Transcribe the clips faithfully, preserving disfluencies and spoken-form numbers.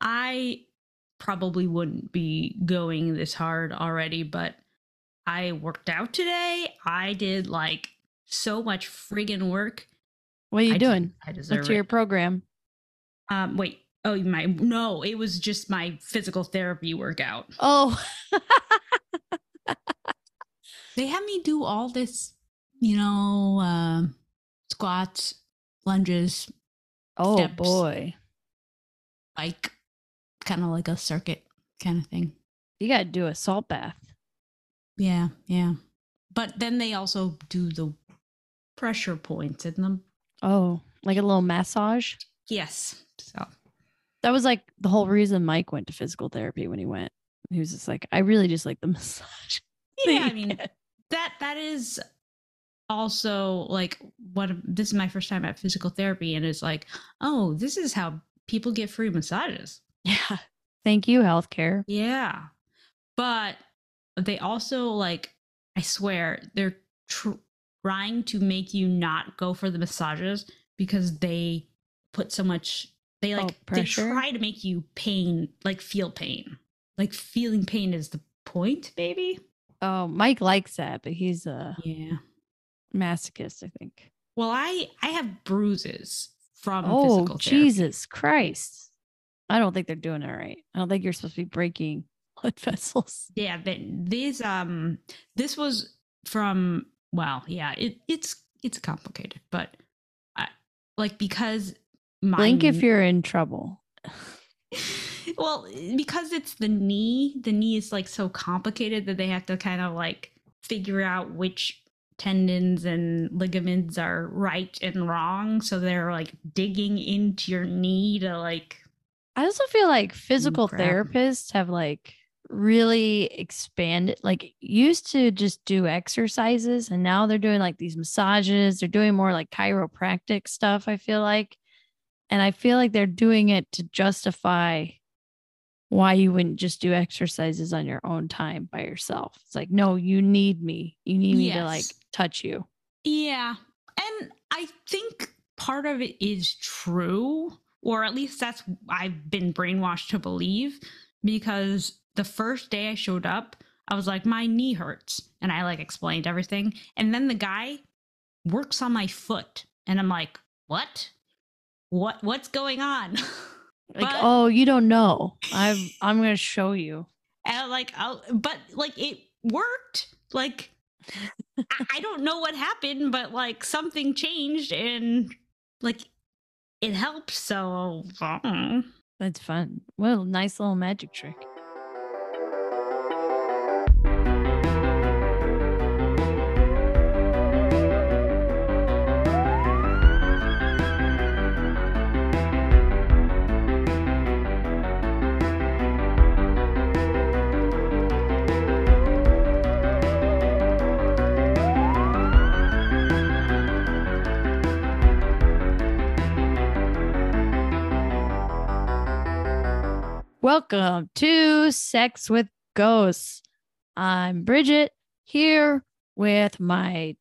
I probably wouldn't be going this hard already, but I worked out today. I did like so much friggin' work. What are you I doing? I deserve What's it. your program? Um, wait. Oh, my. No, it was just my physical therapy workout. Oh, they had me do all this, you know, uh, squats, lunges. Oh, steps, boy. Like kind of like a circuit kind of thing. You got to do a salt bath. Yeah. Yeah. But then they also do the pressure points in them. Oh, like a little massage? Yes. So that was like the whole reason Mike went to physical therapy when he went. He was just like, I really just like the massage. Yeah, I mean, that that is also like what this is my first time at physical therapy. And it's like, oh, this is how people get free massages. Yeah. Thank you, healthcare. Yeah. But they also like, I swear, they're tr- trying to make you not go for the massages because they put so much, they like, oh, they try to make you pain, like feel pain. Like feeling pain is the point, baby. Oh, Mike likes that, but he's a yeah. masochist, I think. Well, I, I have bruises from oh, physical therapy. Jesus Christ. I don't think they're doing it right. I don't think you're supposed to be breaking blood vessels. Yeah, but these, um, this was from, well, yeah, it, it's, it's complicated, but I, like, because my blink if you're in trouble. Well, because it's the knee, the knee is like so complicated that they have to kind of like figure out which tendons and ligaments are right and wrong. So they're like digging into your knee to like. I also feel like physical crap. therapists have like really expanded, like used to just do exercises and now they're doing like these massages. They're doing more like chiropractic stuff, I feel like. And I feel like they're doing it to justify why you wouldn't just do exercises on your own time by yourself. It's like, no, you need me. You need yes. me to like touch you. Yeah. And I think part of it is true, or at least that's I've been brainwashed to believe, because the first day I showed up, I was like, my knee hurts. And I like explained everything. And then the guy works on my foot. And I'm like, what? What what's going on? Like, but, oh, you don't know. I'm I'm going to show you. And like, I'll, but like it worked. Like, I, I don't know what happened, but like something changed and like it helped. So uh-uh. That's fun. What a nice little magic trick. Welcome to Sex with Ghosts. I'm Bridget, here with my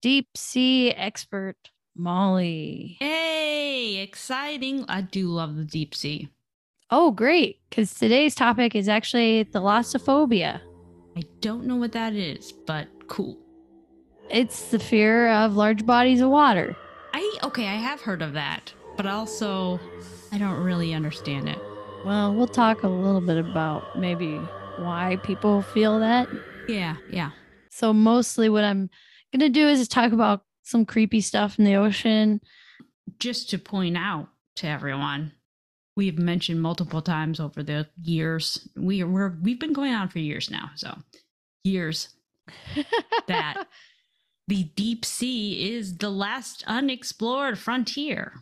deep sea expert, Molly. Hey, exciting. I do love the deep sea. Oh, great. Because today's topic is actually thalassophobia. I don't know what that is, but cool. It's the fear of large bodies of water. I Okay, I have heard of that, but also I don't really understand it. Well, we'll talk a little bit about maybe why people feel that. Yeah, yeah. So mostly what I'm going to do is talk about some creepy stuff in the ocean. Just to point out to everyone, we've mentioned multiple times over the years, we, we're, we've been going on for years now, so years, that the deep sea is the last unexplored frontier.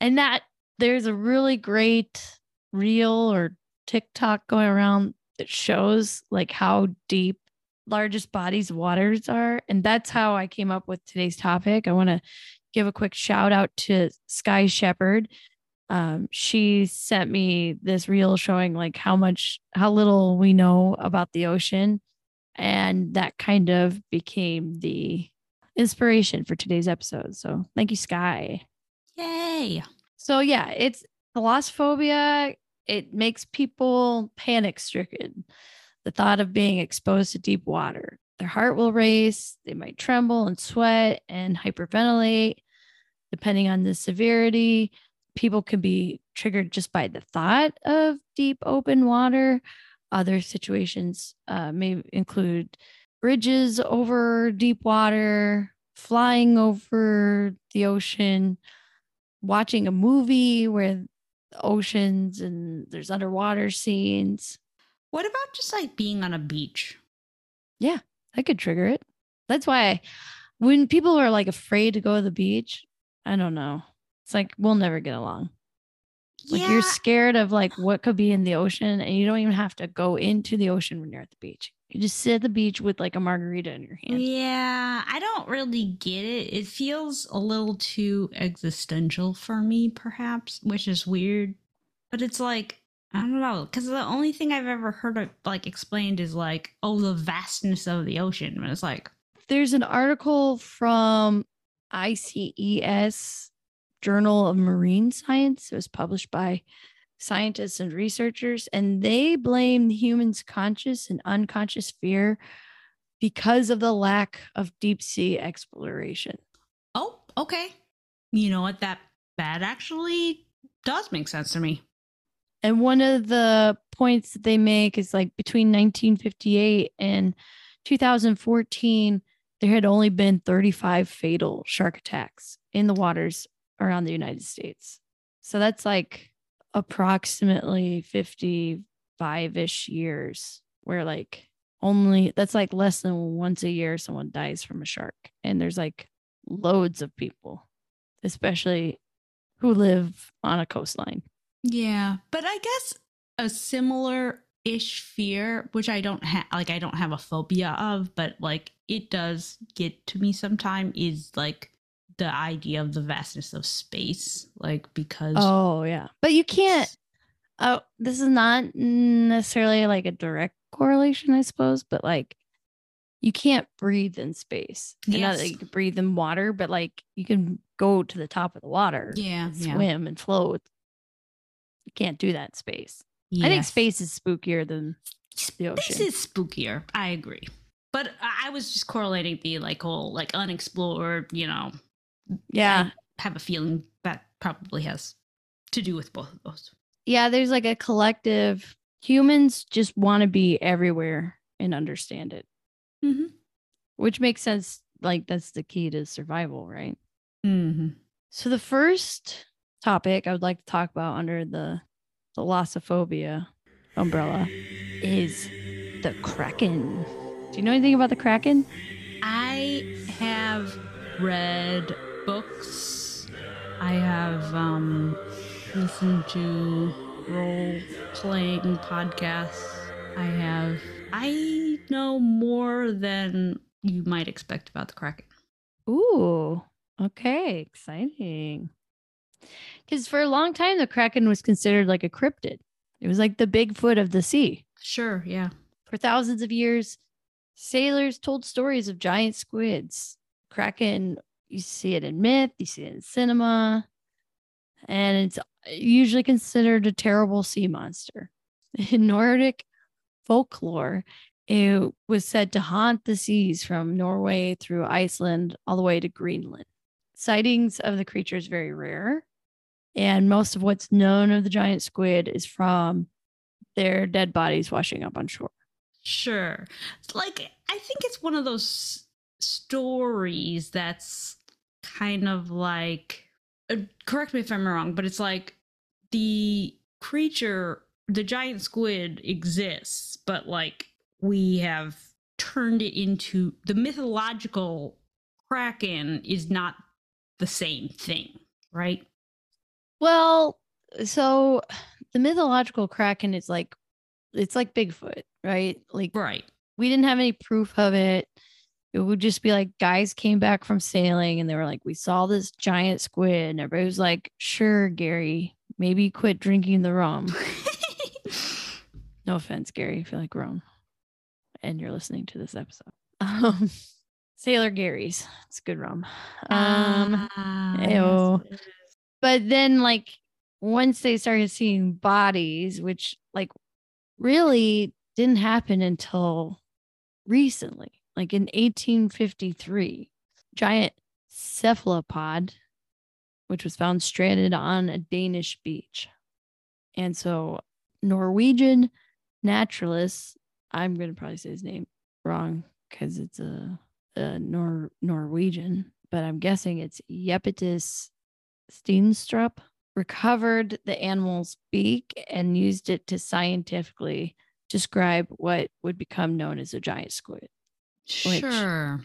And that there's a really great reel or TikTok going around that shows like how deep largest bodies of waters are. And that's how I came up with today's topic. I want to give a quick shout out to Sky Shepherd. Um, she sent me this reel showing like how much, how little we know about the ocean. And that kind of became the inspiration for today's episode. So thank you, Sky. Yay. So yeah, it's thalassophobia it makes people panic-stricken. The thought of being exposed to deep water. Their heart will race, they might tremble and sweat and hyperventilate. Depending on the severity, people can be triggered just by the thought of deep open water. Other situations uh, may include bridges over deep water, flying over the ocean, watching a movie where the oceans and there's underwater scenes. What about just like being on a beach? Yeah, that could trigger it. That's why when people are like afraid to go to the beach, I don't know. It's like, we'll never get along. Like yeah. You're scared of like what could be in the ocean, and you don't even have to go into the ocean when you're at the beach. You just sit at the beach with like a margarita in your hand. Yeah, I don't really get it. It feels a little too existential for me, perhaps, which is weird. But it's like, I don't know, because the only thing I've ever heard of, like explained is like, oh, the vastness of the ocean. But it's like, there's an article from I C E S Journal of Marine Science. It was published by scientists and researchers, and they blame humans' conscious and unconscious fear because of the lack of deep sea exploration. Oh, okay. You know what? That, that actually does make sense to me. And one of the points that they make is like between nineteen fifty-eight and two thousand fourteen, there had only been thirty-five fatal shark attacks in the waters around the United States. So that's like approximately fifty-five-ish years where like only, that's like less than once a year someone dies from a shark. And there's like loads of people, especially who live on a coastline. Yeah, but I guess a similar-ish fear, which I don't have, like I don't have a phobia of, but like it does get to me sometime, is like the idea of the vastness of space, like because oh yeah, but you can't. Oh, this is not necessarily like a direct correlation, I suppose, but like you can't breathe in space. Yes. And not that you can breathe in water, but like you can go to the top of the water, yeah, swim yeah. and float. You can't do that in space. Yes. I think space is spookier than the ocean. This is spookier. I agree. But I was just correlating the like whole like unexplored, you know. Yeah. I have a feeling that probably has to do with both of those. Yeah, there's like a collective. Humans just want to be everywhere and understand it. Mm-hmm. Which makes sense. Like that's the key to survival, right? Mm-hmm. So the first topic I would like to talk about under the Thalassophobia umbrella is the Kraken. Do you know anything about the Kraken? I have read books. I have um, listened to role-playing podcasts. I have. I know more than you might expect about the Kraken. Ooh, okay, exciting. Because for a long time, the Kraken was considered like a cryptid. It was like the Bigfoot of the sea. Sure, yeah. For thousands of years, sailors told stories of giant squids. Kraken, you see it in myth, you see it in cinema, and it's usually considered a terrible sea monster. In Nordic folklore, it was said to haunt the seas from Norway through Iceland all the way to Greenland. Sightings of the creature is very rare, and most of what's known of the giant squid is from their dead bodies washing up on shore. Sure. Like, I think it's one of those stories that's kind of like, uh, correct me if I'm wrong, but it's like the creature, the giant squid exists, but like we have turned it into the mythological Kraken is not the same thing, right? Well, so the mythological Kraken is like, it's like Bigfoot, right? Like, right. We didn't have any proof of it. It would just be like guys came back from sailing and they were like, we saw this giant squid, and everybody was like, sure, Gary, maybe quit drinking the rum. No offense, Gary, if you like rum and you're listening to this episode. Um, Sailor Jerry's. It's good rum. Um, uh, but then like once they started seeing bodies, which like really didn't happen until recently, like in eighteen fifty-three, giant cephalopod, which was found stranded on a Danish beach. And so Norwegian naturalists, I'm going to probably say his name wrong because it's a, a Nor- Norwegian, but I'm guessing it's Jepetus Steenstrup, recovered the animal's beak and used it to scientifically describe what would become known as a giant squid. Sure. Which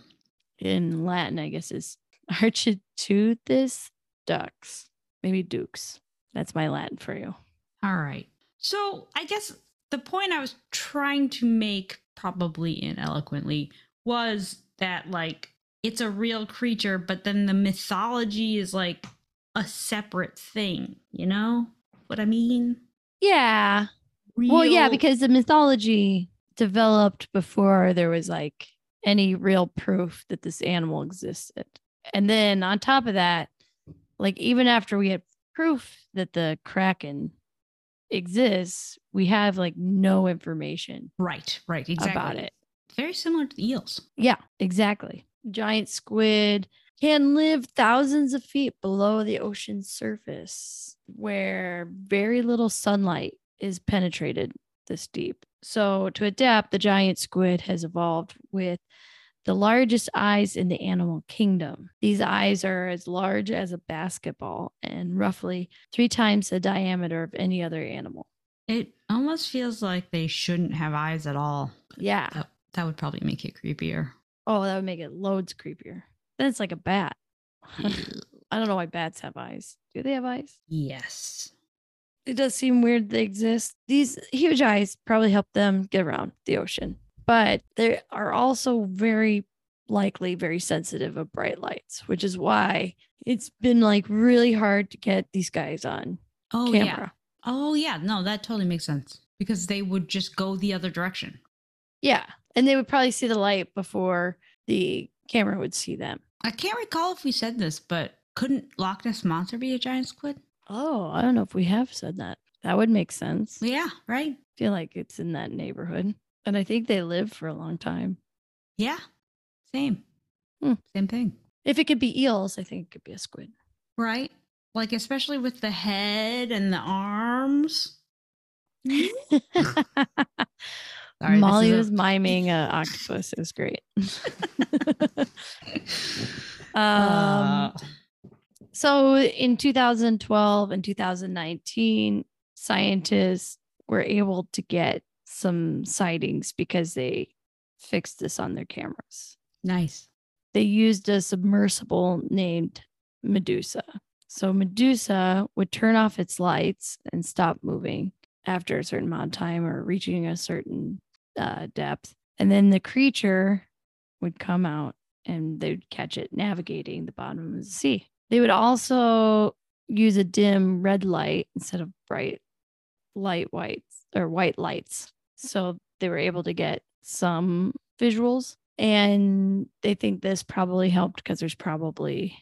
in Latin, I guess, is Archituthis dux. Maybe dukes. That's my Latin for you. All right. So I guess the point I was trying to make, probably ineloquently, was that, like, it's a real creature, but then the mythology is, like, a separate thing. You know what I mean? Yeah. Real... Well, yeah, because the mythology developed before there was, like, any real proof that this animal existed. And then on top of that, like, even after we had proof that the Kraken exists, we have, like, no information. Right, right, exactly. About it. Very similar to the eels. Yeah, exactly. Giant squid can live thousands of feet below the ocean's surface where very little sunlight is penetrated this deep. So to adapt, the giant squid has evolved with the largest eyes in the animal kingdom. These eyes are as large as a basketball and roughly three times the diameter of any other animal. It almost feels like they shouldn't have eyes at all. Yeah. That, that would probably make it creepier. Oh, that would make it loads creepier. Then it's like a bat. I don't know why bats have eyes. Do they have eyes? Yes. It does seem weird they exist. These huge eyes probably help them get around the ocean. But they are also very likely very sensitive of bright lights, which is why it's been like really hard to get these guys on oh, camera. Yeah. Oh, yeah. No, that totally makes sense because they would just go the other direction. Yeah. And they would probably see the light before the camera would see them. I can't recall if we said this, but couldn't Loch Ness Monster be a giant squid? Oh, I don't know if we have said that. That would make sense. Yeah, right. I feel like it's in that neighborhood. And I think they lived for a long time. Yeah, same. Hmm. Same thing. If it could be eels, I think it could be a squid. Right? Like, especially with the head and the arms. Sorry, Molly was a- miming an octopus. It was great. um, uh. So in two thousand twelve and two thousand nineteen, scientists were able to get some sightings because they fixed this on their cameras. Nice. They used a submersible named Medusa. So Medusa would turn off its lights and stop moving after a certain amount of time or reaching a certain uh, depth. And then the creature would come out and they'd catch it navigating the bottom of the sea. They would also use a dim red light instead of bright light whites or white lights. So they were able to get some visuals. And they think this probably helped because there's probably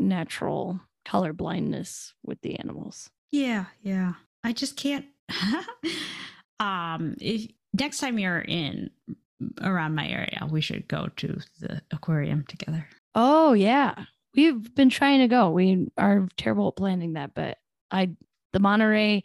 natural color blindness with the animals. Yeah, yeah. I just can't. um, if next time you're in around my area, we should go to the aquarium together. Oh, yeah. We've been trying to go. We are terrible at planning that, but I the Monterey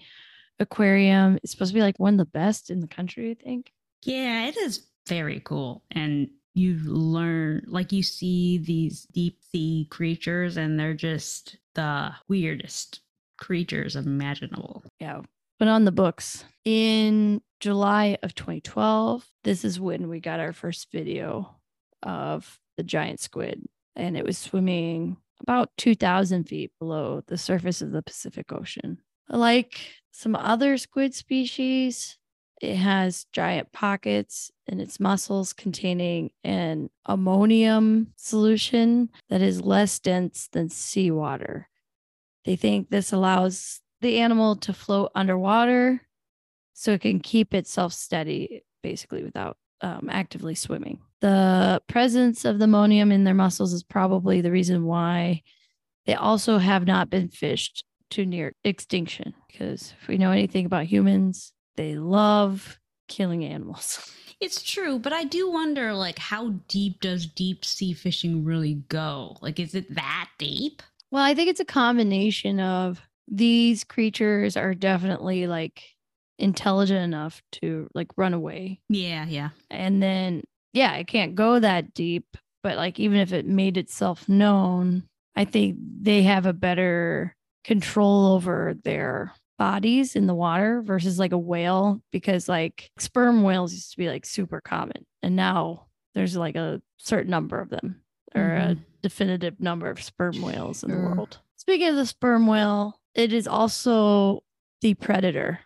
Aquarium is supposed to be like one of the best in the country, I think. Yeah, it is very cool. And you learn, like you see these deep sea creatures and they're just the weirdest creatures imaginable. Yeah, but on the books. In July of twenty twelve, this is when we got our first video of the giant squid. And it was swimming about two thousand feet below the surface of the Pacific Ocean. Like some other squid species, it has giant pockets in its muscles containing an ammonium solution that is less dense than seawater. They think this allows the animal to float underwater so it can keep itself steady, basically, without um, actively swimming. The presence of the ammonium in their muscles is probably the reason why they also have not been fished to near extinction, because if we know anything about humans, they love killing animals. It's true, but I do wonder, like, how deep does deep sea fishing really go? Like, is it that deep? Well, I think it's a combination of these creatures are definitely, like, intelligent enough to, like, run away. Yeah, yeah. And then, yeah, it can't go that deep, but, like, even if it made itself known, I think they have a better control over their bodies in the water versus like a whale, because like sperm whales used to be like super common, and now there's like a certain number of them, or mm-hmm. a definitive number of sperm whales in sure. the world. Speaking of the sperm whale, it is also the predator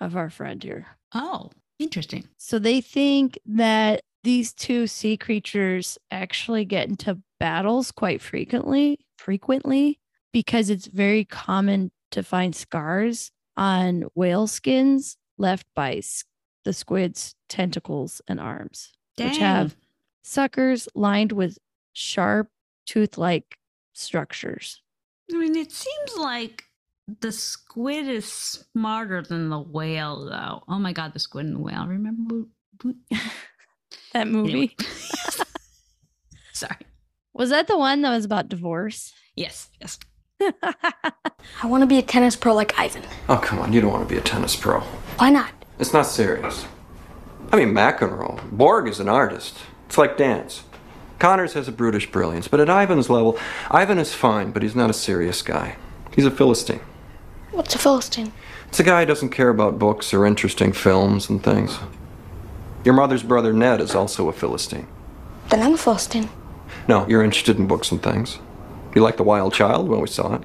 of our friend here. Oh, interesting. So they think that these two sea creatures actually get into battles quite frequently, frequently, because it's very common to find scars on whale skins left by the squid's tentacles and arms, Dang. which have suckers lined with sharp tooth-like structures. I mean, it seems like the squid is smarter than the whale, though. Oh my God, the squid and the whale. Remember that movie? Sorry. Was that the one that was about divorce? Yes, yes. I want to be a tennis pro like Ivan. Oh, come on. You don't want to be a tennis pro. Why not? It's not serious. I mean, McEnroe. Borg is an artist. It's like dance. Connors has a brutish brilliance, but at Ivan's level, Ivan is fine, but he's not a serious guy. He's a Philistine. What's a Philistine? It's a guy who doesn't care about books or interesting films and things. Your mother's brother Ned is also a Philistine. Then I'm a Philistine. No, you're interested in books and things. You like The Wild Child when we saw it?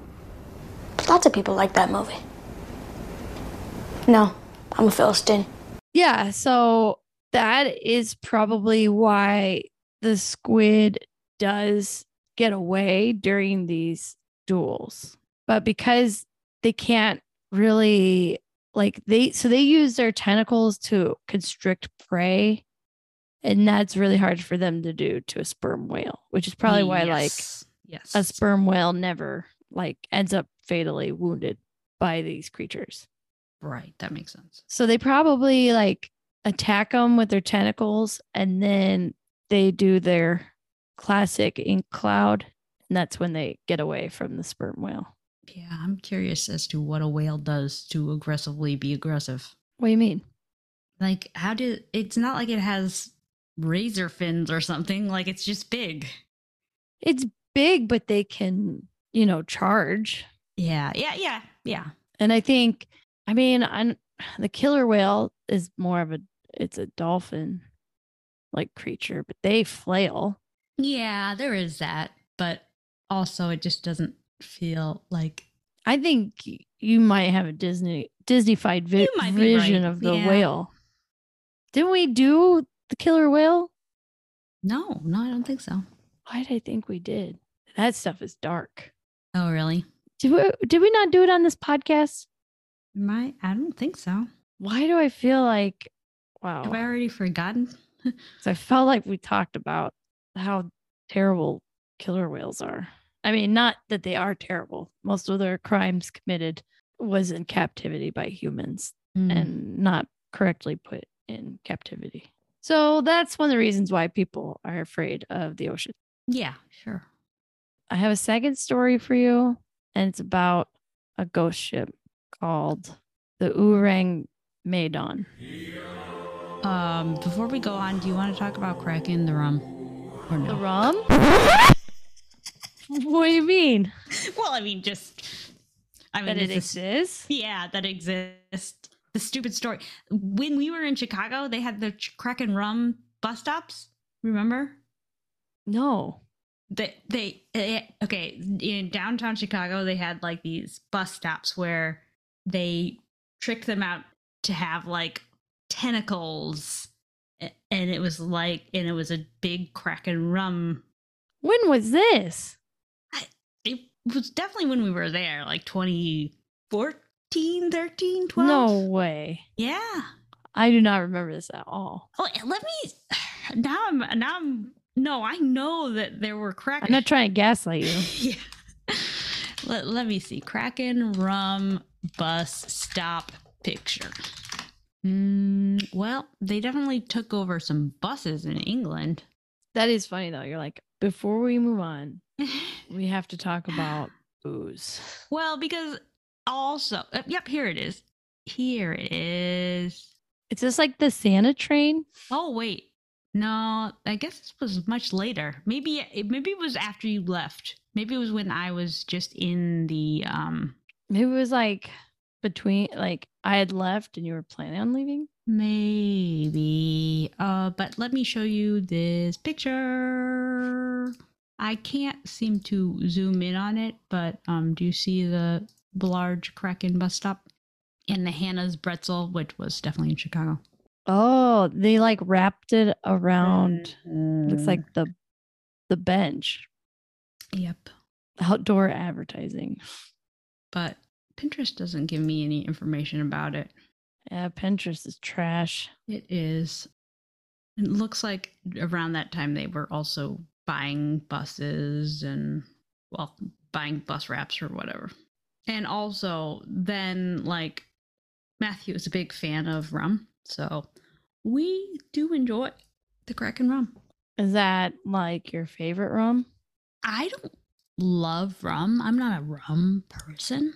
Lots of people like that movie. No, I'm a Philistine. Yeah, so that is probably why the squid does get away during these duels. But because they can't really, like, they, so they use their tentacles to constrict prey. And that's really hard for them to do to a sperm whale, which is probably why, yes. like, Yes. a sperm whale never like ends up fatally wounded by these creatures. Right. That makes sense. So they probably like attack them with their tentacles, and then they do their classic ink cloud. And that's when they get away from the sperm whale. Yeah. I'm curious as to what a whale does to aggressively be aggressive. What do you mean? Like, how do, it's not like it has razor fins or something. Like, it's just big. It's big, but they can, you know, charge. Yeah, yeah, yeah, yeah. And I think, I mean, I'm, the killer whale is more of a, it's a dolphin-like creature, but they flail. Yeah, there is that, but also it just doesn't feel like. I think you might have a Disney Disney-fied vi- vision right. of the yeah. whale. Didn't we do the killer whale? No, no, I don't think so. Why did I think we did? That stuff is dark. Oh, really? Did we, did we not do it on this podcast? My, I don't think so. Why do I feel like, wow. Have I already forgotten? So I felt like we talked about how terrible killer whales are. I mean, not that they are terrible. Most of their crimes committed was in captivity by humans mm. and not correctly put in captivity. So that's one of the reasons why people are afraid of the ocean. Yeah, sure. I have a second story for you, and it's about a ghost ship called the Ourang Medan. Um, before we go on, do you want to talk about Kraken, the rum? Or no? The rum? What do you mean? Well, I mean, just... I mean, that it exists? A, yeah, that exists. The stupid story. When we were in Chicago, they had the Kraken Rum bus stops. Remember? No. They, they, they, okay, in downtown Chicago, they had like these bus stops where they tricked them out to have like tentacles, and it was like, and it was a big Kraken rum. When was this? I, it was definitely when we were there, like twenty fourteen, thirteen, twelve. No way. Yeah. I do not remember this at all. Oh, let me, now I'm, now I'm, No, I know that there were Kraken. I'm not trying to gaslight you. Yeah. Let, let me see. Kraken Rum bus stop picture. Mm, well, they definitely took over some buses in England. That is funny, though. You're like, before we move on, we have to talk about booze. Well, because also, uh, yep, here it is. Here it is. Is this like the Santa train? Oh, wait. No, I guess this was much later. Maybe it, maybe it was after you left. Maybe it was when I was just in the... um. Maybe it was like between, like I had left and you were planning on leaving? Maybe. Uh, but let me show you this picture. I can't seem to zoom in on it, but um, do you see the large Kraken bus stop? And the Hannah's Bretzel, which was definitely in Chicago. Oh, they like wrapped it around, mm-hmm. looks like the the bench. Yep. Outdoor advertising. But Pinterest doesn't give me any information about it. Yeah, Pinterest is trash. It is. It looks like around that time they were also buying buses and, well, buying bus wraps or whatever. And also then, like, Matthew is a big fan of rum. So we do enjoy the Kraken rum. Is that like your favorite rum? I don't love rum. I'm not a rum person.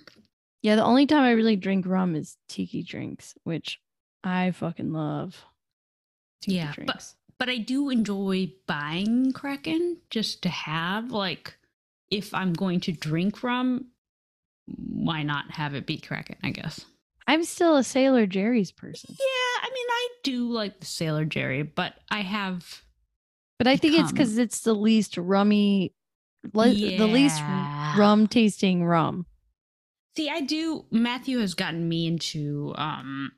Yeah, the only time I really drink rum is tiki drinks, which I fucking love. Tiki yeah, drinks. But, but I do enjoy buying Kraken just to have, like, if I'm going to drink rum, why not have it be Kraken, I guess. I'm still a Sailor Jerry's person. Yeah, I mean, I do like the Sailor Jerry, but I have... But I think become... it's because it's the least rummy... Le- yeah. The least rum-tasting rum. See, I do... Matthew has gotten me into um,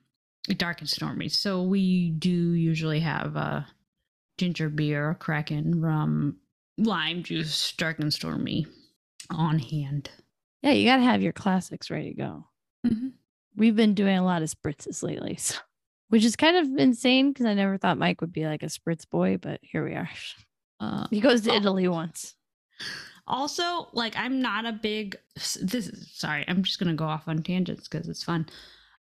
Dark and Stormy, so we do usually have uh, ginger beer, Kraken, rum, lime juice, Dark and Stormy on hand. Yeah, you gotta have your classics ready to go. Mm-hmm. We've been doing a lot of spritzes lately, so, which is kind of insane because I never thought Mike would be like a spritz boy, but here we are. Uh, he goes to oh. Italy once. Also, like, I'm not a big, this is, sorry, I'm just going to go off on tangents because it's fun.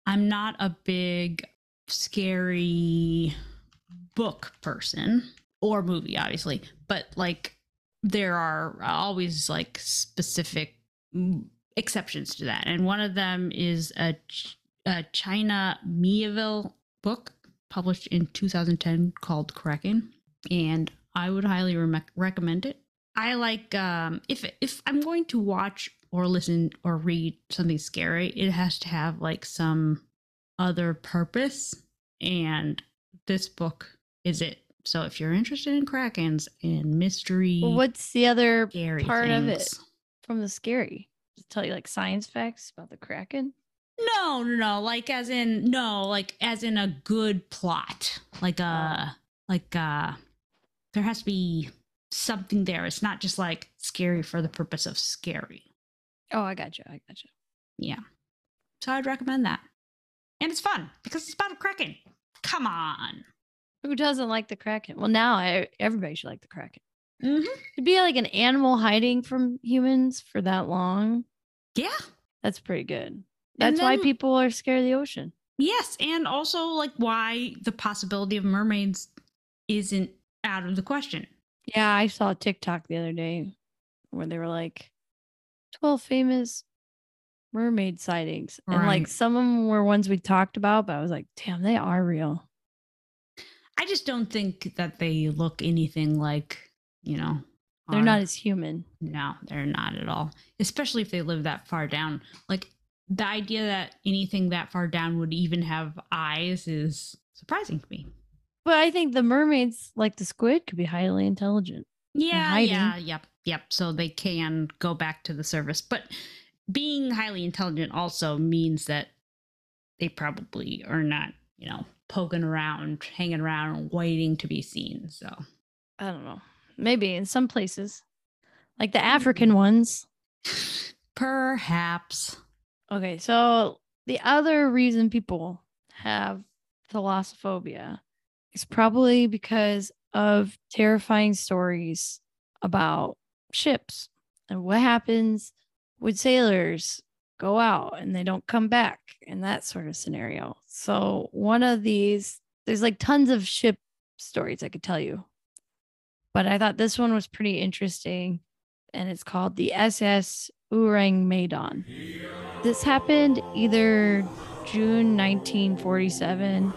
I'm not a big scary book person or movie, obviously, but like there are always like specific exceptions to that. And one of them is a, a China Mieville book published in two thousand ten called Kraken. And I would highly re- recommend it. I like, um, if if I'm going to watch or listen or read something scary, it has to have like some other purpose. And this book is it. So if you're interested in Krakens and mystery. Well, what's the other part things, of it from the scary? Does it tell you like science facts about the Kraken? No, no, no. Like as in, no, like as in a good plot. Like a, like a, there has to be something there. It's not just like scary for the purpose of scary. Oh, I got you. I got you. Yeah. So I'd recommend that. And it's fun because it's about a Kraken. Come on. Who doesn't like the Kraken? Well, now I, everybody should like the Kraken. Mm-hmm. It'd be like an animal hiding from humans for that long. Yeah. That's pretty good. That's then, why people are scared of the ocean. Yes. And also like why the possibility of mermaids isn't out of the question. Yeah, I saw a TikTok the other day where they were like twelve famous mermaid sightings. Right. And like some of them were ones we talked about, but I was like, damn, they are real. I just don't think that they look anything like, you know. They're our, not as human. No, they're not at all. Especially if they live that far down. Like the idea that anything that far down would even have eyes is surprising to me. But I think the mermaids, like the squid, could be highly intelligent. Yeah, yeah, yep, yep. So they can go back to the surface. But being highly intelligent also means that they probably are not, you know, poking around, hanging around, waiting to be seen. So I don't know. Maybe in some places, like the African ones. Perhaps. Okay, so the other reason people have thalassophobia, it's probably because of terrifying stories about ships and what happens would sailors go out and they don't come back and that sort of scenario. So one of these, there's like tons of ship stories I could tell you, but I thought this one was pretty interesting, and it's called the S S Ourang Medan. This happened either June nineteen forty-seven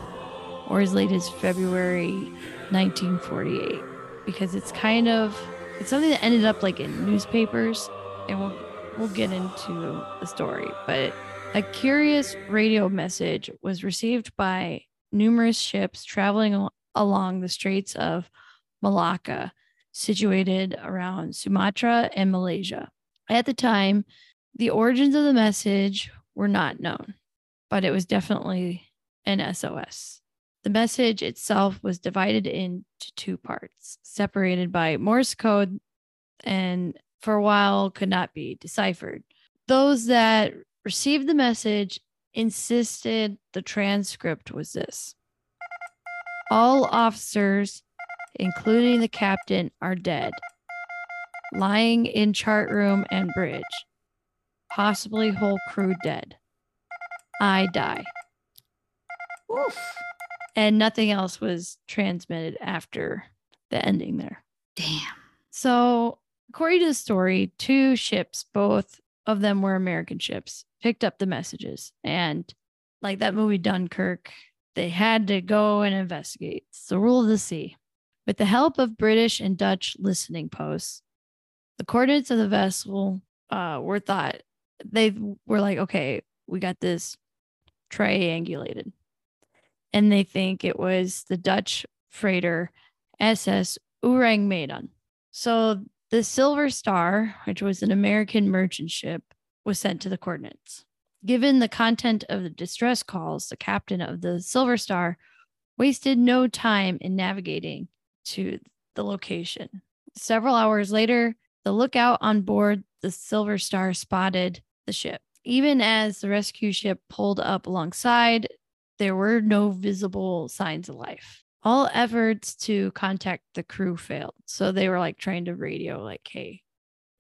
or as late as February nineteen forty-eight, because it's kind of, it's something that ended up like in newspapers, and we'll we'll get into the story. But a curious radio message was received by numerous ships traveling al- along the Straits of Malacca, situated around Sumatra and Malaysia. At the time, the origins of the message were not known, but it was definitely an S O S. The message itself was divided into two parts, separated by Morse code, and for a while could not be deciphered. Those that received the message insisted the transcript was this: all officers, including the captain, are dead, lying in chart room and bridge, possibly whole crew dead. I die. Oof. And nothing else was transmitted after the ending there. Damn. So according to the story, two ships, both of them were American ships, picked up the messages. And like that movie Dunkirk, they had to go and investigate. It's the rule of the sea. With the help of British and Dutch listening posts, the coordinates of the vessel uh, were thought. They were like, okay, we got this triangulated. And they think it was the Dutch freighter S S Ourang Medan. So the Silver Star, which was an American merchant ship, was sent to the coordinates. Given the content of the distress calls, the captain of the Silver Star wasted no time in navigating to the location. Several hours later, the lookout on board the Silver Star spotted the ship. Even as the rescue ship pulled up alongside, there were no visible signs of life. All efforts to contact the crew failed. So they were like trying to radio, like, hey,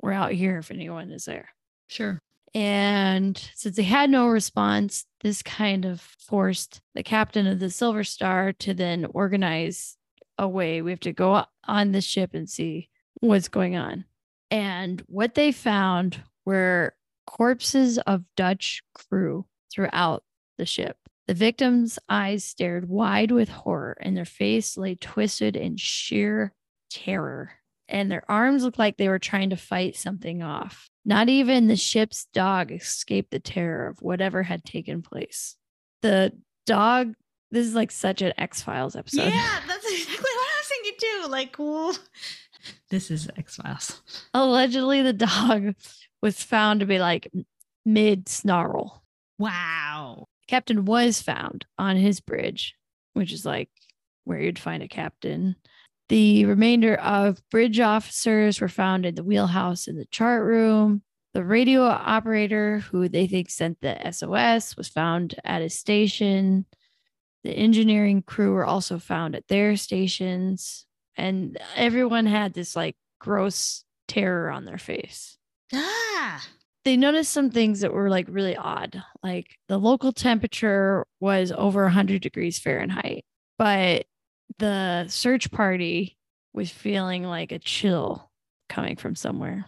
we're out here if anyone is there. Sure. And since they had no response, this kind of forced the captain of the Silver Star to then organize a way. We have to go on the ship and see what's going on. And what they found were corpses of Dutch crew throughout the ship. The victims' eyes stared wide with horror, and their face lay twisted in sheer terror. And their arms looked like they were trying to fight something off. Not even the ship's dog escaped the terror of whatever had taken place. The dog, this is like such an X-Files episode. Yeah, that's exactly what I was thinking too. Like, well, this is X-Files. Allegedly, the dog was found to be like mid-snarl. Wow. Captain was found on his bridge, which is like where you'd find a captain. The remainder of bridge officers were found in the wheelhouse in the chart room. The radio operator, who they think sent the S O S, was found at his station. The engineering crew were also found at their stations. And everyone had this like gross terror on their face. Ah! They noticed some things that were like really odd. Like the local temperature was over one hundred degrees Fahrenheit, but the search party was feeling like a chill coming from somewhere.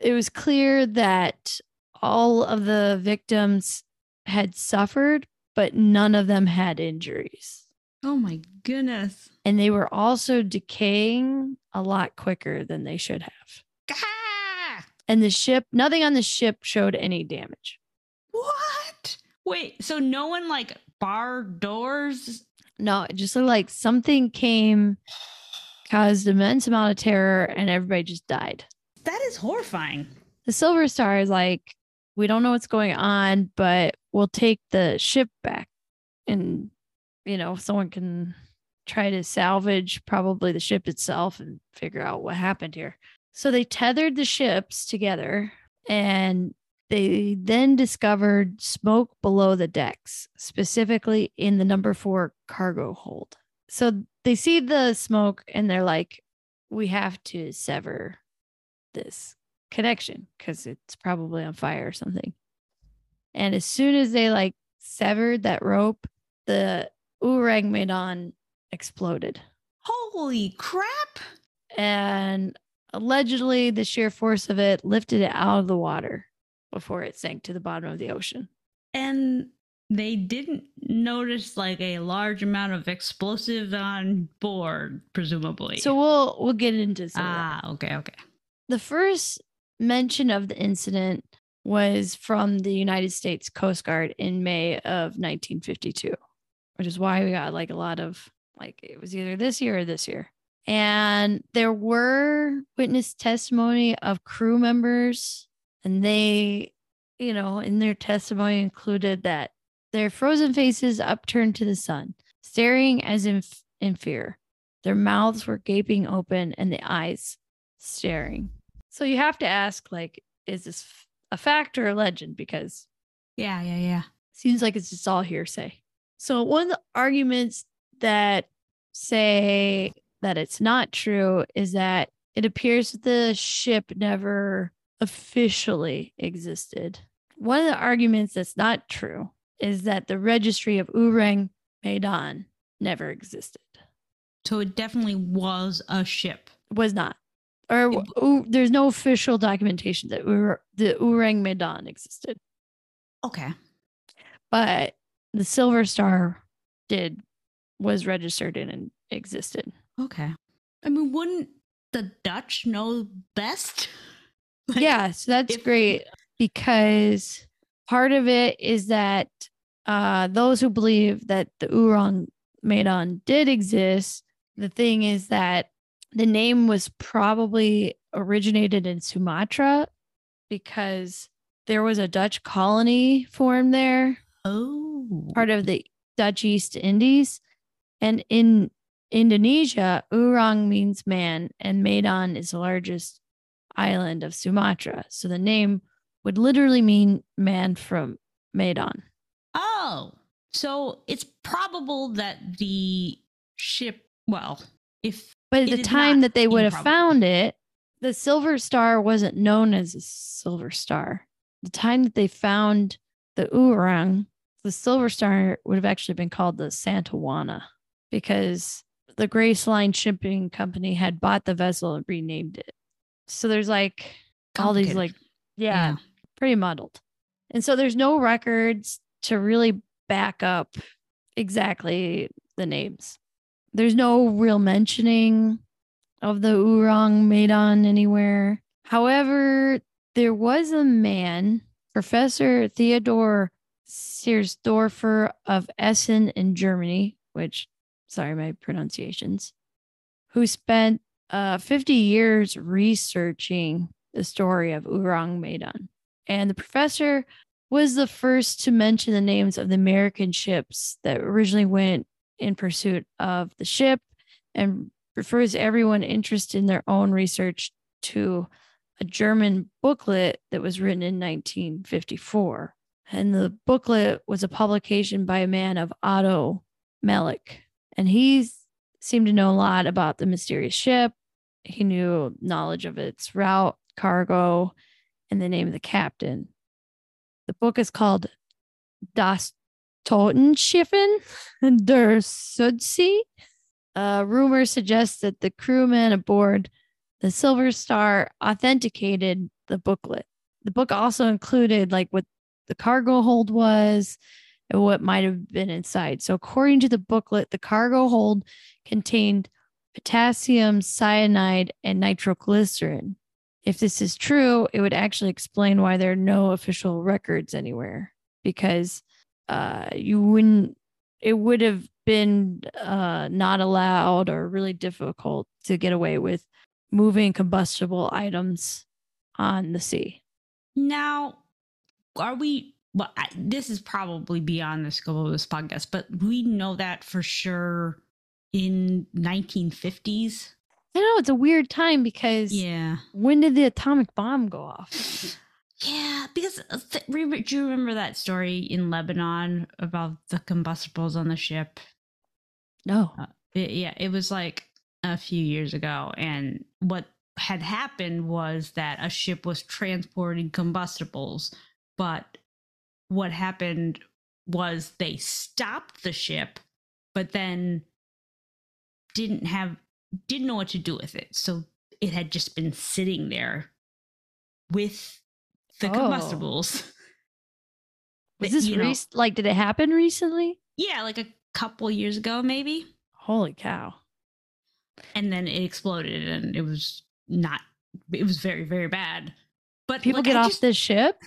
It was clear that all of the victims had suffered, but none of them had injuries. Oh my goodness. And they were also decaying a lot quicker than they should have. And the ship, nothing on the ship showed any damage. What? Wait, so no one like bar doors? No, it just looked like something came, caused immense amount of terror, and everybody just died. That is horrifying. The Silver Star is like, we don't know what's going on, but we'll take the ship back. And, you know, someone can try to salvage probably the ship itself and figure out what happened here. So they tethered the ships together, and they then discovered smoke below the decks, specifically in the number four cargo hold. So they see the smoke and they're like, we have to sever this connection because it's probably on fire or something. And as soon as they like severed that rope, the Ourang Medan exploded. Holy crap! And allegedly the sheer force of it lifted it out of the water before it sank to the bottom of the ocean. And they didn't notice like a large amount of explosive on board, presumably. So we'll we'll get into some ah, of that. okay, okay. The first mention of the incident was from the United States Coast Guard in May of nineteen fifty-two, which is why we got like a lot of like it was either this year or this year. And there were witness testimony of crew members, and they, you know, in their testimony included that their frozen faces upturned to the sun, staring as in, in fear. Their mouths were gaping open and the eyes staring. So you have to ask, like, is this a fact or a legend? Because yeah, yeah, yeah. Seems like it's just all hearsay. So one of the arguments that say that it's not true is that it appears that the ship never officially existed. One of the arguments that's not true is that the registry of Ourang Medan never existed. So it definitely was a ship. Was not. Or it, o- there's no official documentation that Ur- the Ourang Medan existed. Okay. But the Silver Star did, was registered in and existed. Okay. I mean, wouldn't the Dutch know best? Like, yeah, so that's if- great because part of it is that uh, those who believe that the Ourang Medan did exist, the thing is that the name was probably originated in Sumatra because there was a Dutch colony formed there. Oh. Part of the Dutch East Indies. And in Indonesia, Ourang means man, and Medan is the largest island of Sumatra. So the name would literally mean man from Medan. Oh, so it's probable that the ship, well, if... But at the time that they would have found it, the Silver Star wasn't known as a Silver Star. The time that they found the Ourang, the Silver Star would have actually been called the Santawana because the Grace Line shipping company had bought the vessel and renamed it. So there's like all these like, yeah, yeah, pretty muddled. And so there's no records to really back up exactly the names. There's no real mentioning of the Ourang Medan anywhere. However, there was a man, Professor Theodor Searsdorfer of Essen in Germany, which, sorry, my pronunciations, who spent uh, fifty years researching the story of Ourang Medan. And the professor was the first to mention the names of the American ships that originally went in pursuit of the ship and refers everyone interested in their own research to a German booklet that was written in nineteen fifty-four. And the booklet was a publication by a man of Otto Mellick. And he seemed to know a lot about the mysterious ship. He knew knowledge of its route, cargo, and the name of the captain. The book is called Das Totenschiff in der Südsee. Uh, rumors suggest that the crewmen aboard the Silver Star authenticated the booklet. The book also included like what the cargo hold was and what might have been inside. So according to the booklet, the cargo hold contained potassium cyanide and nitroglycerin. If this is true, it would actually explain why there are no official records anywhere because Uh, you wouldn't, it would have been uh, not allowed or really difficult to get away with moving combustible items on the sea. Now, are we, well, I, this is probably beyond the scope of this podcast, but we know that for sure in nineteen fifties. I know, it's a weird time because yeah. When did the atomic bomb go off? Yeah, because th- re- do you remember that story in Lebanon about the combustibles on the ship? No. Uh, it, yeah, it was like a few years ago. And what had happened was that a ship was transporting combustibles, but what happened was they stopped the ship, but then didn't have didn't know what to do with it. So it had just been sitting there with the oh. combustibles. Was this you know, like, did it happen recently? Yeah, like a couple years ago, maybe. Holy cow. And then it exploded, and it was not, it was very, very bad. But people like, get I off just, this ship?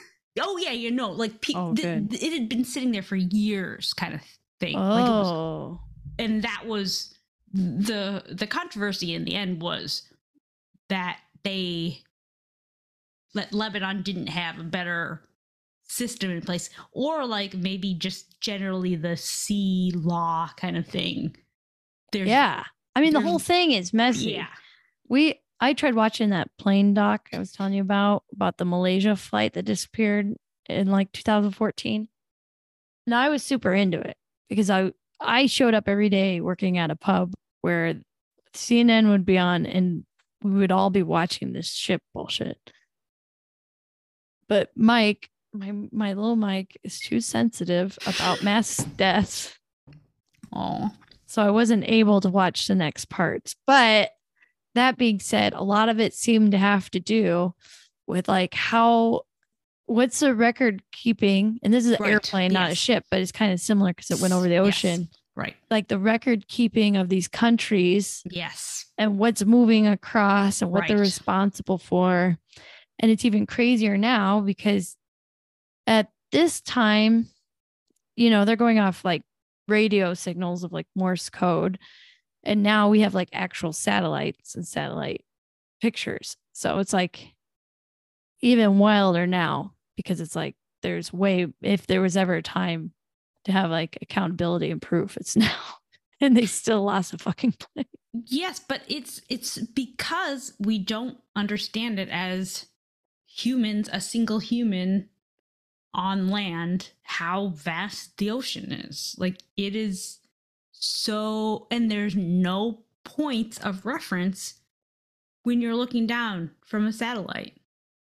Oh, yeah, you know, like pe- oh, th- th- it had been sitting there for years, kind of thing. Oh. Like it was, and that was the the controversy in the end was that they, that Lebanon didn't have a better system in place, or like maybe just generally the sea law kind of thing. There's, yeah. I mean, the whole thing is messy. Yeah. We, I tried watching that plane doc I was telling you about, about the Malaysia flight that disappeared in like two thousand fourteen. And I was super into it because I, I showed up every day working at a pub where C N N would be on and we would all be watching this ship bullshit. But Mike, my, my little Mike is too sensitive about mass deaths. Oh. So I wasn't able to watch the next parts. But that being said, a lot of it seemed to have to do with like how, what's the record keeping? And this is an right. airplane, yes. not a ship, but it's kind of similar because it went over the ocean. Yes. Right. Like the record keeping of these countries. Yes. And what's moving across and what right. they're responsible for. And it's even crazier now because at this time, you know, they're going off like radio signals of like Morse code. And now we have like actual satellites and satellite pictures. So it's like even wilder now because it's like there's way, if there was ever a time to have like accountability and proof, it's now. And they still lost a fucking plane. Yes, but it's it's because we don't understand it as humans, a single human on land, how vast the ocean is. Like it is so, and there's no points of reference when you're looking down from a satellite.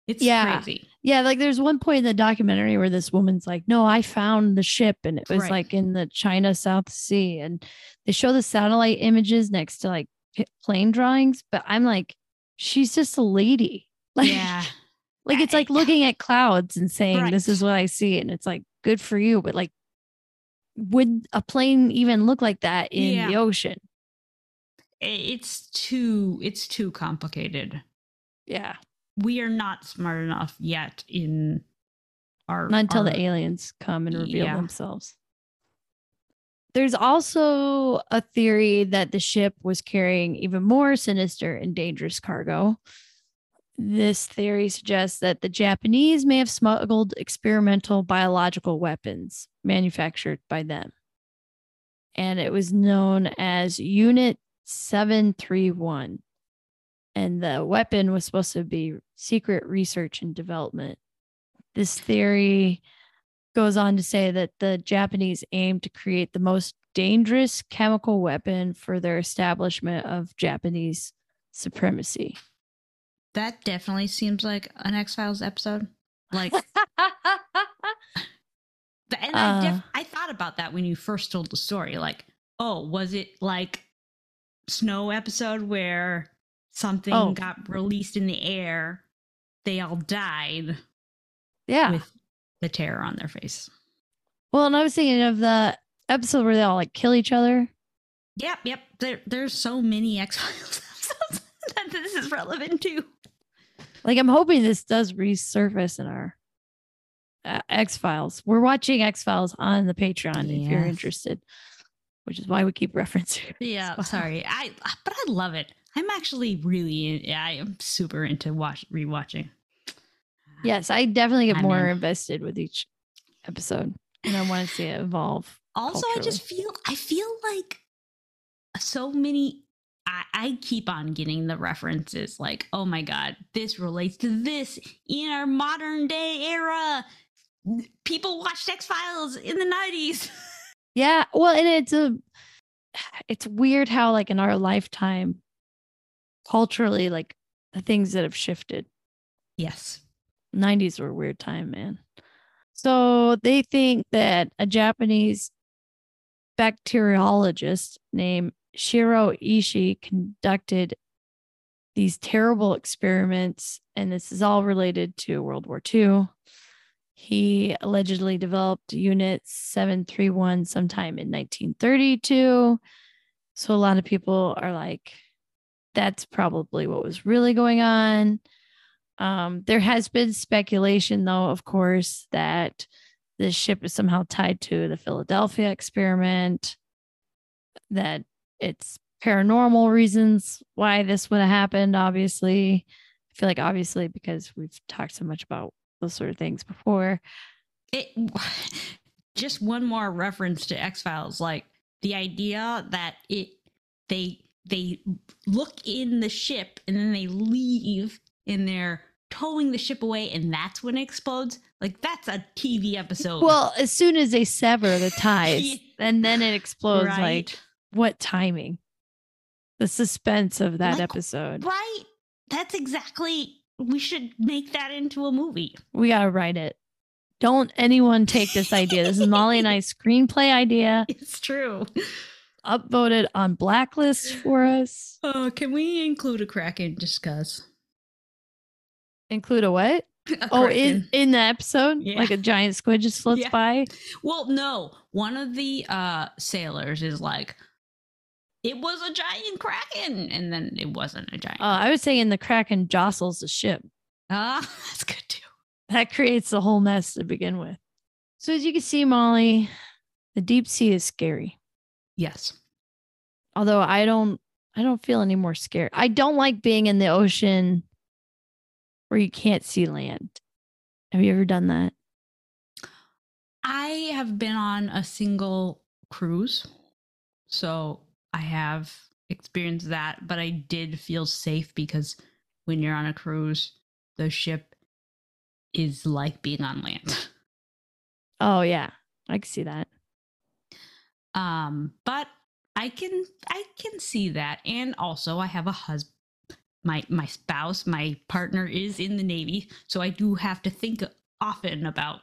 It's yeah. crazy. Yeah, like there's one point in the documentary where this woman's like, no, I found the ship and it was right. like in the China South Sea. And they show the satellite images next to like plane drawings. But I'm like, she's just a lady. Like, yeah. like it's like looking at clouds and saying, right. this is what I see. And it's like, good for you. But like, would a plane even look like that in yeah. the ocean? It's too, it's too complicated. Yeah. We are not smart enough yet in our... Not until our, the aliens come and reveal yeah. themselves. There's also a theory that the ship was carrying even more sinister and dangerous cargo. This theory suggests that the Japanese may have smuggled experimental biological weapons manufactured by them. And it was known as Unit seven three one. And the weapon was supposed to be secret research and development. This theory goes on to say that the Japanese aimed to create the most dangerous chemical weapon for their establishment of Japanese supremacy. That definitely seems like an X-Files episode. Like, and I, def- uh, I thought about that when you first told the story. Like, oh, was it like Snow episode where... Something oh. got released in the air. They all died. Yeah. With the terror on their face. Well, and I was thinking of the episode where they all like kill each other. Yep, yep. There, there's so many X-Files episodes that this is relevant to. Like, I'm hoping this does resurface in our uh, X-Files. We're watching X-Files on the Patreon yes. if you're interested, which is why we keep referencing it. Yeah, sorry. I But I love it. I'm actually really, I am super into watch, rewatching. Yes, I definitely get I more mean, invested with each episode, and I want to see it evolve. Also, culturally. I just feel, I feel like so many, I, I keep on getting the references like, oh my God, this relates to this in our modern day era. People watched X-Files in the nineties. Yeah, well, and it's a, it's weird how like in our lifetime, culturally, like the things that have shifted. Yes. nineties were a weird time, man. So they think that a Japanese bacteriologist named Shiro Ishii conducted these terrible experiments, and this is all related to World War Two. He allegedly developed Unit seven thirty-one sometime in nineteen thirty-two. So a lot of people are like, that's probably what was really going on. Um, there has been speculation, though, of course, that this ship is somehow tied to the Philadelphia experiment, that it's paranormal reasons why this would have happened, obviously. I feel like obviously because we've talked so much about those sort of things before. It just one more reference to X-Files, like the idea that it they they look in the ship and then they leave and they're towing the ship away and that's when it explodes. Like, that's a T V episode. Well, as soon as they sever the ties yeah. and then it explodes, right. Like, what timing? The suspense of that, like, episode. Right? That's exactly... We should make that into a movie. We gotta write it. Don't anyone take this idea. This is Molly and I's screenplay idea. It's true. Upvoted on Blacklist for us. Oh, can we include a Kraken discuss? Include a what? A oh, in, in the episode? Yeah. Like a giant squid just floats yeah. by? Well, no. One of the uh, sailors is like, it was a giant Kraken, and then it wasn't a giant. Uh, I was saying the Kraken jostles the ship. Ah, uh, that's good too. That creates the whole mess to begin with. So as you can see, Molly, the deep sea is scary. Yes. Although I don't, I don't feel any more scared. I don't like being in the ocean where you can't see land. Have you ever done that? I have been on a single cruise, so I have experienced that, but I did feel safe because when you're on a cruise, the ship is like being on land. Oh yeah, I can see that. Um, but I can I can see that, and also I have a husband. My my spouse, my partner is in the Navy, so I do have to think often about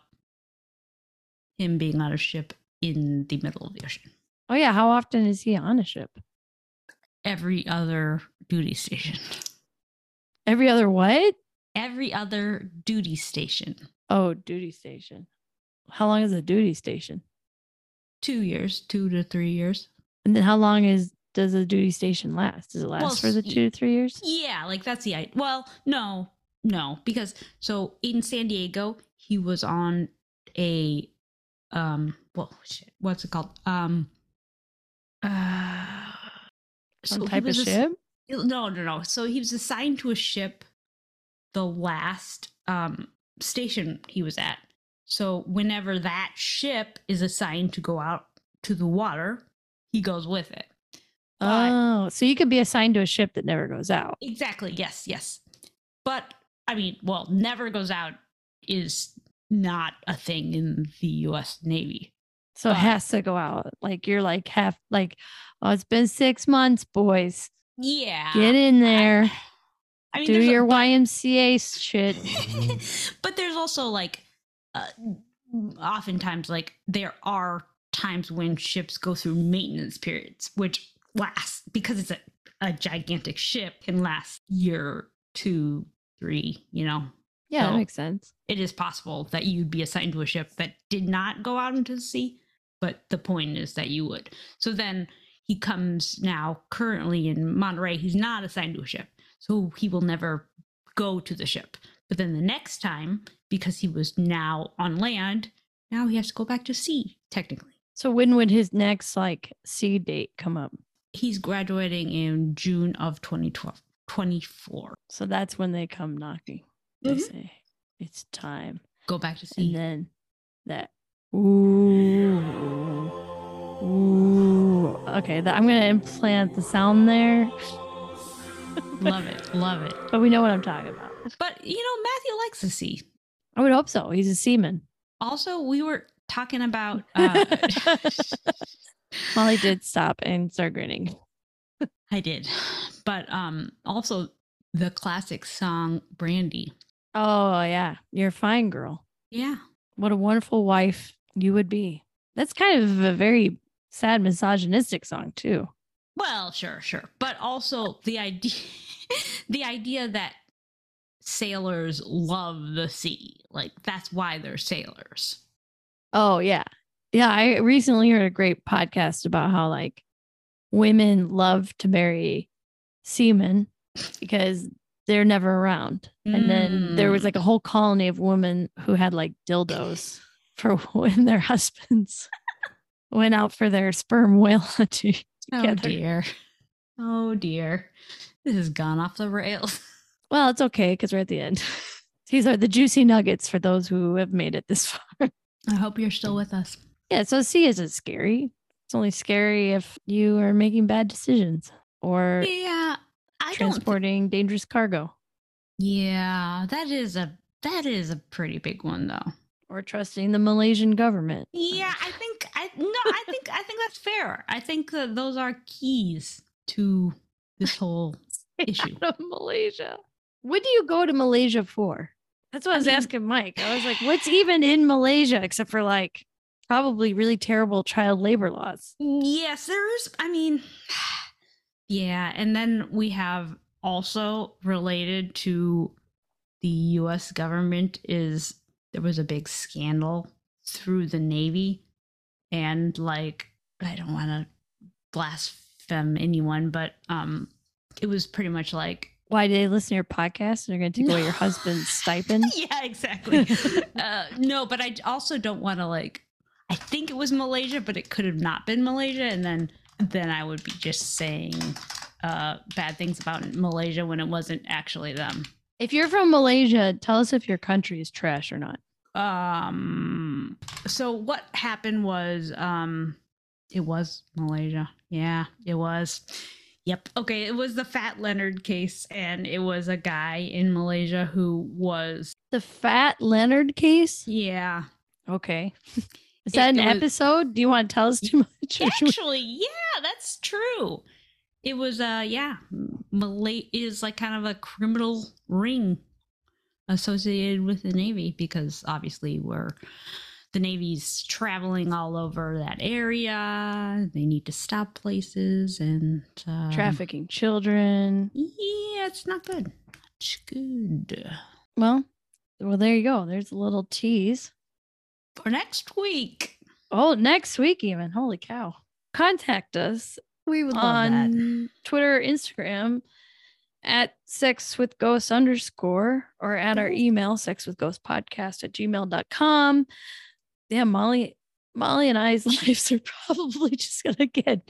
him being on a ship in the middle of the ocean. Oh, yeah. How often is he on a ship? Every other duty station. Every other what? Every other duty station. Oh, duty station. How long is a duty station? Two years, two to three years. And then how long is does a duty station last? Does it last well, for the two to three years? Yeah, like that's the idea. Well, no, no, because so in San Diego, he was on a, um, well, shit, what's it called? Um. Uh, Some so type of ass- ship? No, no, no. So he was assigned to a ship the last um, station he was at. So whenever that ship is assigned to go out to the water, he goes with it. But, oh, so you could be assigned to a ship that never goes out. Exactly. Yes, yes. But, I mean, well, never goes out is not a thing in the U S Navy. So it has to go out. Like, you're like half like, oh, it's been six months, boys. Yeah. Get in there. I, I mean, do your a, but, Y M C A shit. But there's also like, uh, oftentimes, like there are times when ships go through maintenance periods, which lasts because it's a, a gigantic ship can last year, two, three, you know? Yeah, so that makes sense. It is possible that you'd be assigned to a ship that did not go out into the sea, but the point is that you would. So then he comes now currently in Monterey. He's not assigned to a ship, so he will never go to the ship. But then the next time, because he was now on land, now he has to go back to sea, technically. So when would his next, like, sea date come up? He's graduating in June of twenty twelve, twenty-four. So that's when they come knocking. They mm-hmm. say it's time. Go back to sea. And then that. Ooh. Ooh. Okay, that, I'm going to implant the sound there. Love it. Love it. But we know what I'm talking about. But, you know, Matthew likes the sea. I would hope so. He's a seaman. Also, we were talking about. Uh... Molly did stop and start grinning. I did. But um, also, the classic song Brandy. Oh, yeah. You're a fine girl. Yeah. What a wonderful wife you would be. That's kind of a very sad misogynistic song, too. Well, sure, sure. But also the idea, the idea that sailors love the sea. Like, that's why they're sailors. Oh, yeah. Yeah, I recently heard a great podcast about how, like, women love to marry seamen because they're never around. Mm. And then there was, like, a whole colony of women who had, like, dildos for when their husbands went out for their sperm whale hunting. Oh, dear. Oh, dear. This has gone off the rails. Well, it's okay because we're at the end. These are the juicy nuggets for those who have made it this far. I hope you're still with us. Yeah, so sea isn't scary. It's only scary if you are making bad decisions or yeah, I transporting don't th- dangerous cargo. Yeah, that is a that is a pretty big one, though. Or trusting the Malaysian government. Yeah, I think I no, I think I think that's fair. I think that those are keys to this whole issue of Malaysia. What do you go to Malaysia for? That's what I was I mean, asking Mike. I was like, what's even in Malaysia except for, like, probably really terrible child labor laws? Yes, there is. I mean, yeah. And then we have also related to the U S government is there was a big scandal through the Navy. And, like, I don't want to blaspheme anyone, but um, it was pretty much like, why do they listen to your podcast and they're going to take no. away your husband's stipend? Yeah, exactly. uh, no, but I also don't want to, like, I think it was Malaysia, but it could have not been Malaysia. And then then I would be just saying uh, bad things about Malaysia when it wasn't actually them. If you're from Malaysia, tell us if your country is trash or not. Um. So what happened was um, it was Malaysia. Yeah, it was. Yep. Okay. It was the Fat Leonard case, and it was a guy in Malaysia who was the Fat Leonard case. Yeah. Okay. Is that it, an it episode? Was... Do you want to tell us too much? Actually, yeah, that's true. It was uh, yeah, Malay is like kind of a criminal ring associated with the Navy because obviously we're the Navy's traveling all over that area. They need to stop places and um, trafficking children. Yeah, it's not good. It's good. Well, well, there you go. There's a little tease for next week. Oh, next week even. Holy cow. Contact us. We would love on that. Twitter, Instagram at sexwithghosts underscore or at our email sexwithghostpodcast at gmail dot com. Yeah, Molly, Molly and I's lives are probably just going to get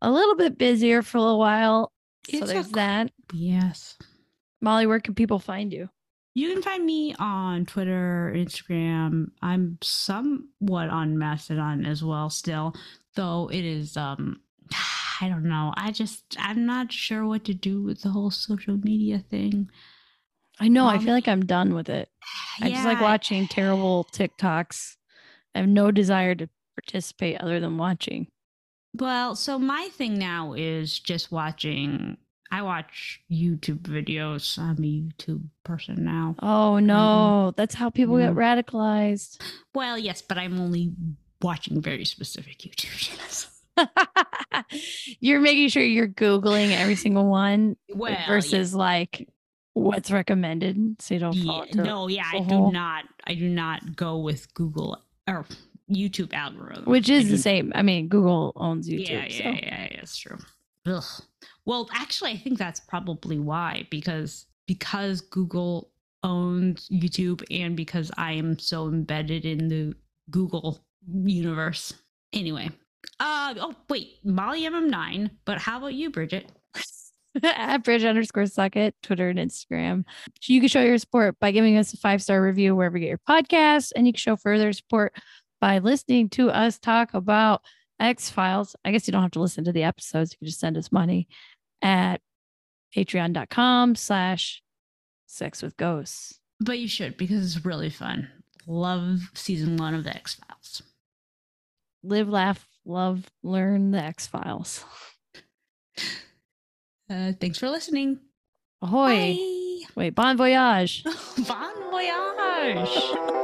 a little bit busier for a while. It's so there's a, that. Yes. Molly, where can people find you? You can find me on Twitter, Instagram. I'm somewhat on Mastodon as well still, though it is, um, I don't know. I just, I'm not sure what to do with the whole social media thing. I know. Um, I feel like I'm done with it. I yeah, just like watching terrible TikToks. I have no desire to participate other than watching. Well, so my thing now is just watching. I watch YouTube videos. I'm a YouTube person now. Oh, no. Um, That's how people yeah. get radicalized. Well, yes, but I'm only watching very specific YouTube channels. You're making sure you're Googling every single one well, versus yeah. like what's recommended. So you don't fall yeah, into No, yeah, I hole. do not. I do not go with Google or YouTube algorithm, which is I mean, the same. I mean, Google owns YouTube. Yeah, yeah, so. yeah, yeah, it's true. Ugh. Well, actually, I think that's probably why, because because Google owns YouTube and because I am so embedded in the Google universe. Anyway, uh, oh wait, Molly M M nine. But how about you, Bridget? At Bridget underscore Socket, Twitter and Instagram. You can show your support by giving us a five-star review wherever you get your podcasts, and you can show further support by listening to us talk about X-Files. I guess you don't have to listen to the episodes. You can just send us money at patreon.com slash sex with ghosts. But you should, because it's really fun. Love season one of the X-Files. Live, laugh, love, learn the X-Files. Uh, thanks for listening. Ahoy. Bye. Wait, bon voyage. Bon voyage.